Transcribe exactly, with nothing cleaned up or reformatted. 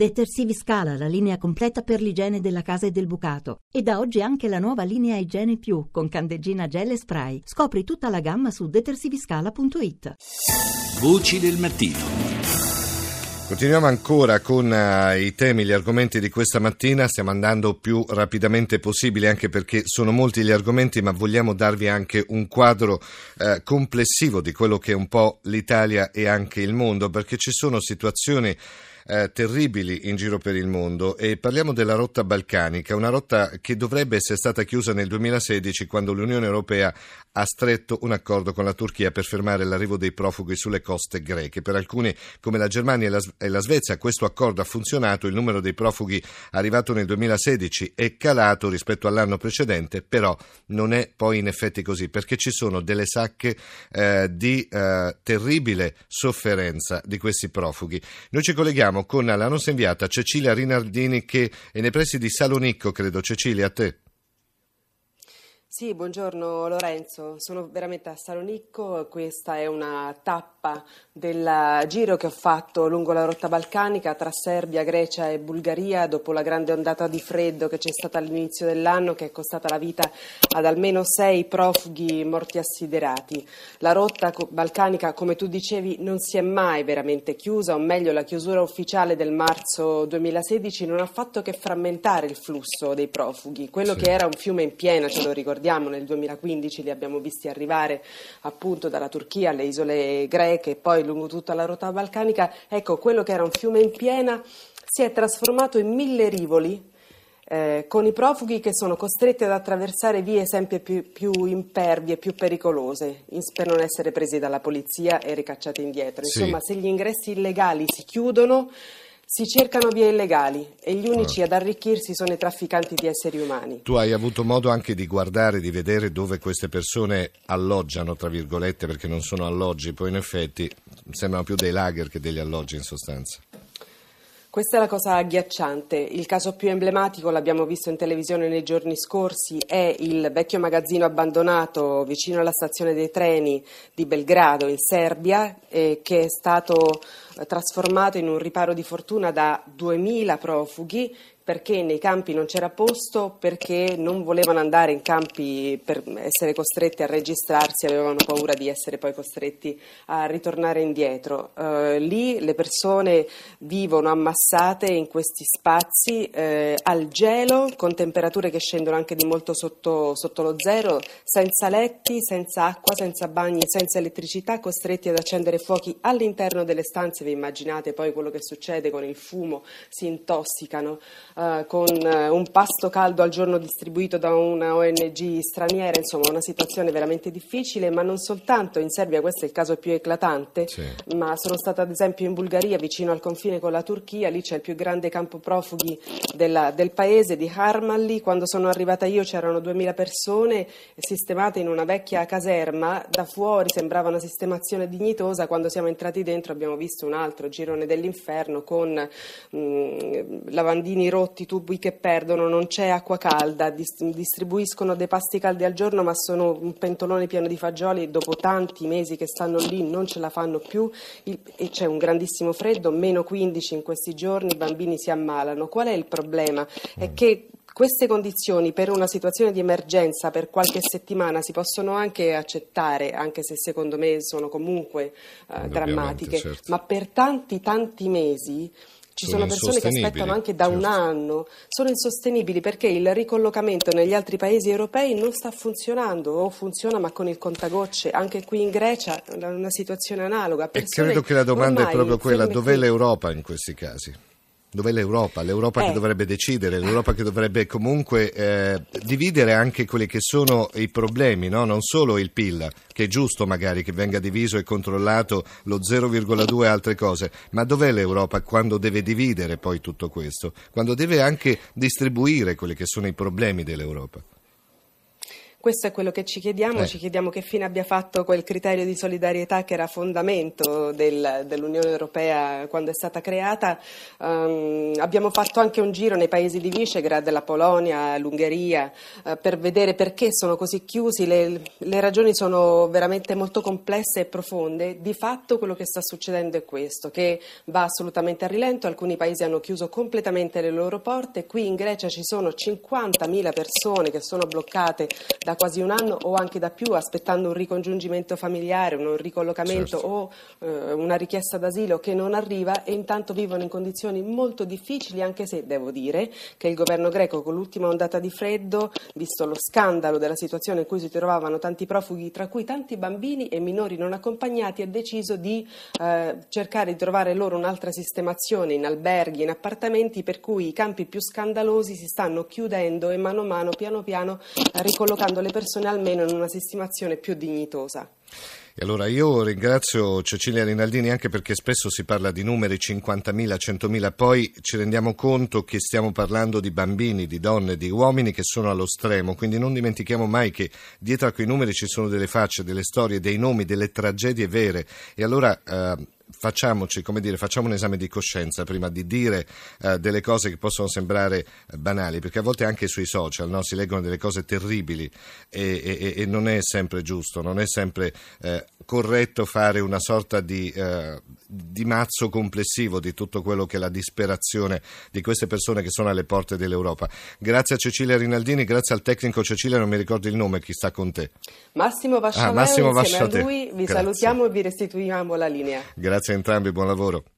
Detersivi Scala, la linea completa per l'igiene della casa e del bucato. E da oggi anche la nuova linea Igiene Più, con candeggina gel e spray. Scopri tutta la gamma su detersiviscala punto it. Voci del mattino. Continuiamo ancora con uh, i temi, gli argomenti di questa mattina. Stiamo andando più rapidamente possibile anche perché sono molti gli argomenti, ma vogliamo darvi anche un quadro uh, complessivo di quello che è un po' l'Italia e anche il mondo, perché ci sono situazioni Eh, terribili in giro per il mondo, e parliamo della rotta balcanica, una rotta che dovrebbe essere stata chiusa nel duemilasedici, quando l'Unione Europea ha stretto un accordo con la Turchia per fermare l'arrivo dei profughi sulle coste greche. Per alcuni, come la Germania e la, e la Svezia, questo accordo ha funzionato. Il numero dei profughi arrivato nel duemilasedici è calato rispetto all'anno precedente, però non è poi in effetti così, perché ci sono delle sacche eh, di eh, terribile sofferenza di questi profughi. Noi ci colleghiamo con la nostra inviata Cecilia Rinaldini, che è nei pressi di Salonicco, credo. Cecilia, a te. Sì, buongiorno Lorenzo, sono veramente a Salonicco. Questa è una tappa del giro che ho fatto lungo la rotta balcanica tra Serbia, Grecia e Bulgaria dopo la grande ondata di freddo che c'è stata all'inizio dell'anno, che è costata la vita ad almeno sei profughi morti assiderati. La rotta balcanica, come tu dicevi, non si è mai veramente chiusa, o meglio, la chiusura ufficiale del marzo duemilasedici non ha fatto che frammentare il flusso dei profughi. Quello sì. Che era un fiume in piena, ce lo ricordiamo. Nel duemilaquindici li abbiamo visti arrivare appunto dalla Turchia alle isole greche e poi lungo tutta la rotta balcanica. Ecco, quello che era un fiume in piena si è trasformato in mille rivoli, eh, con i profughi che sono costretti ad attraversare vie sempre più, più impervie, più pericolose, in, per non essere presi dalla polizia e ricacciati indietro. Insomma, sì. Se gli ingressi illegali si chiudono, si cercano vie illegali, e gli unici ad arricchirsi sono i trafficanti di esseri umani. Tu hai avuto modo anche di guardare, di vedere dove queste persone alloggiano, tra virgolette, perché non sono alloggi, poi in effetti sembrano più dei lager che degli alloggi in sostanza. Questa è la cosa agghiacciante. Il caso più emblematico, l'abbiamo visto in televisione nei giorni scorsi, è il vecchio magazzino abbandonato vicino alla stazione dei treni di Belgrado, in Serbia, eh, che è stato trasformato in un riparo di fortuna da duemila profughi, perché nei campi non c'era posto, perché non volevano andare in campi per essere costretti a registrarsi, avevano paura di essere poi costretti a ritornare indietro. Eh, lì le persone vivono ammassate in questi spazi eh, al gelo, con temperature che scendono anche di molto sotto, sotto lo zero, senza letti, senza acqua, senza bagni, senza elettricità, costretti ad accendere fuochi all'interno delle stanze. Vi immaginate poi quello che succede con il fumo, si intossicano. Uh, con uh, un pasto caldo al giorno distribuito da una O N G straniera, insomma una situazione veramente difficile, ma non soltanto in Serbia, questo è il caso più eclatante, sì. Ma sono stata ad esempio in Bulgaria, vicino al confine con la Turchia, lì c'è il più grande campo profughi della, del paese, di Harmanli. Quando sono arrivata io c'erano duemila persone sistemate in una vecchia caserma, da fuori sembrava una sistemazione dignitosa, quando siamo entrati dentro abbiamo visto un altro girone dell'inferno con mh, lavandini rotti, tubi che perdono, non c'è acqua calda, distribuiscono dei pasti caldi al giorno, ma sono un pentolone pieno di fagioli, e dopo tanti mesi che stanno lì non ce la fanno più. Il, e c'è un grandissimo freddo, meno quindici in questi giorni, i bambini si ammalano. Qual è il problema? È che queste condizioni per una situazione di emergenza per qualche settimana si possono anche accettare, anche se secondo me sono comunque eh, drammatiche, certo. Ma per tanti tanti mesi ci sono persone che aspettano anche da certo. un anno, sono insostenibili, perché il ricollocamento negli altri paesi europei non sta funzionando, o funziona ma con il contagocce. Anche qui in Grecia è una situazione analoga. Persone, e credo che la domanda è proprio quella, dov'è qui l'Europa in questi casi? Dov'è l'Europa? L'Europa eh. che dovrebbe decidere, l'Europa che dovrebbe comunque eh, dividere anche quelli che sono i problemi, no? Non solo il P I L, che è giusto magari che venga diviso e controllato, lo zero virgola due e altre cose, ma dov'è l'Europa quando deve dividere poi tutto questo? Quando deve anche distribuire quelli che sono i problemi dell'Europa? Questo è quello che ci chiediamo, eh. ci chiediamo che fine abbia fatto quel criterio di solidarietà che era fondamento del, dell'Unione Europea quando è stata creata. Um, abbiamo fatto anche un giro nei paesi di Visegrad, la Polonia, l'Ungheria, eh, per vedere perché sono così chiusi. Le, le ragioni sono veramente molto complesse e profonde. Di fatto quello che sta succedendo è questo, che va assolutamente a rilento. Alcuni paesi hanno chiuso completamente le loro porte. Qui in Grecia ci sono cinquantamila persone che sono bloccate da quasi un anno o anche da più, aspettando un ricongiungimento familiare, un ricollocamento, certo, o eh, una richiesta d'asilo che non arriva, e intanto vivono in condizioni molto difficili, anche se devo dire che il governo greco, con l'ultima ondata di freddo, visto lo scandalo della situazione in cui si trovavano tanti profughi, tra cui tanti bambini e minori non accompagnati, ha deciso di eh, cercare di trovare loro un'altra sistemazione in alberghi, in appartamenti, per cui i campi più scandalosi si stanno chiudendo e mano a mano, piano piano, ricollocando le persone almeno in una sistemazione più dignitosa. E allora io ringrazio Cecilia Rinaldini, anche perché spesso si parla di numeri cinquantamila, centomila, poi ci rendiamo conto che stiamo parlando di bambini, di donne, di uomini che sono allo stremo, quindi non dimentichiamo mai che dietro a quei numeri ci sono delle facce, delle storie, dei nomi, delle tragedie vere. E allora eh, facciamoci, come dire, facciamo un esame di coscienza prima di dire eh, delle cose che possono sembrare banali, perché a volte anche sui social, no, si leggono delle cose terribili e, e, e non è sempre giusto, non è sempre eh, corretto fare una sorta di, eh, di mazzo complessivo di tutto quello che è la disperazione di queste persone che sono alle porte dell'Europa. Grazie a Cecilia Rinaldini, grazie al tecnico. Cecilia, non mi ricordo il nome, chi sta con te? Massimo Vascialeo, ah, Massimo insieme Vascialeo. A lui vi grazie. Salutiamo e vi restituiamo la linea. Grazie. Grazie a entrambi, buon lavoro.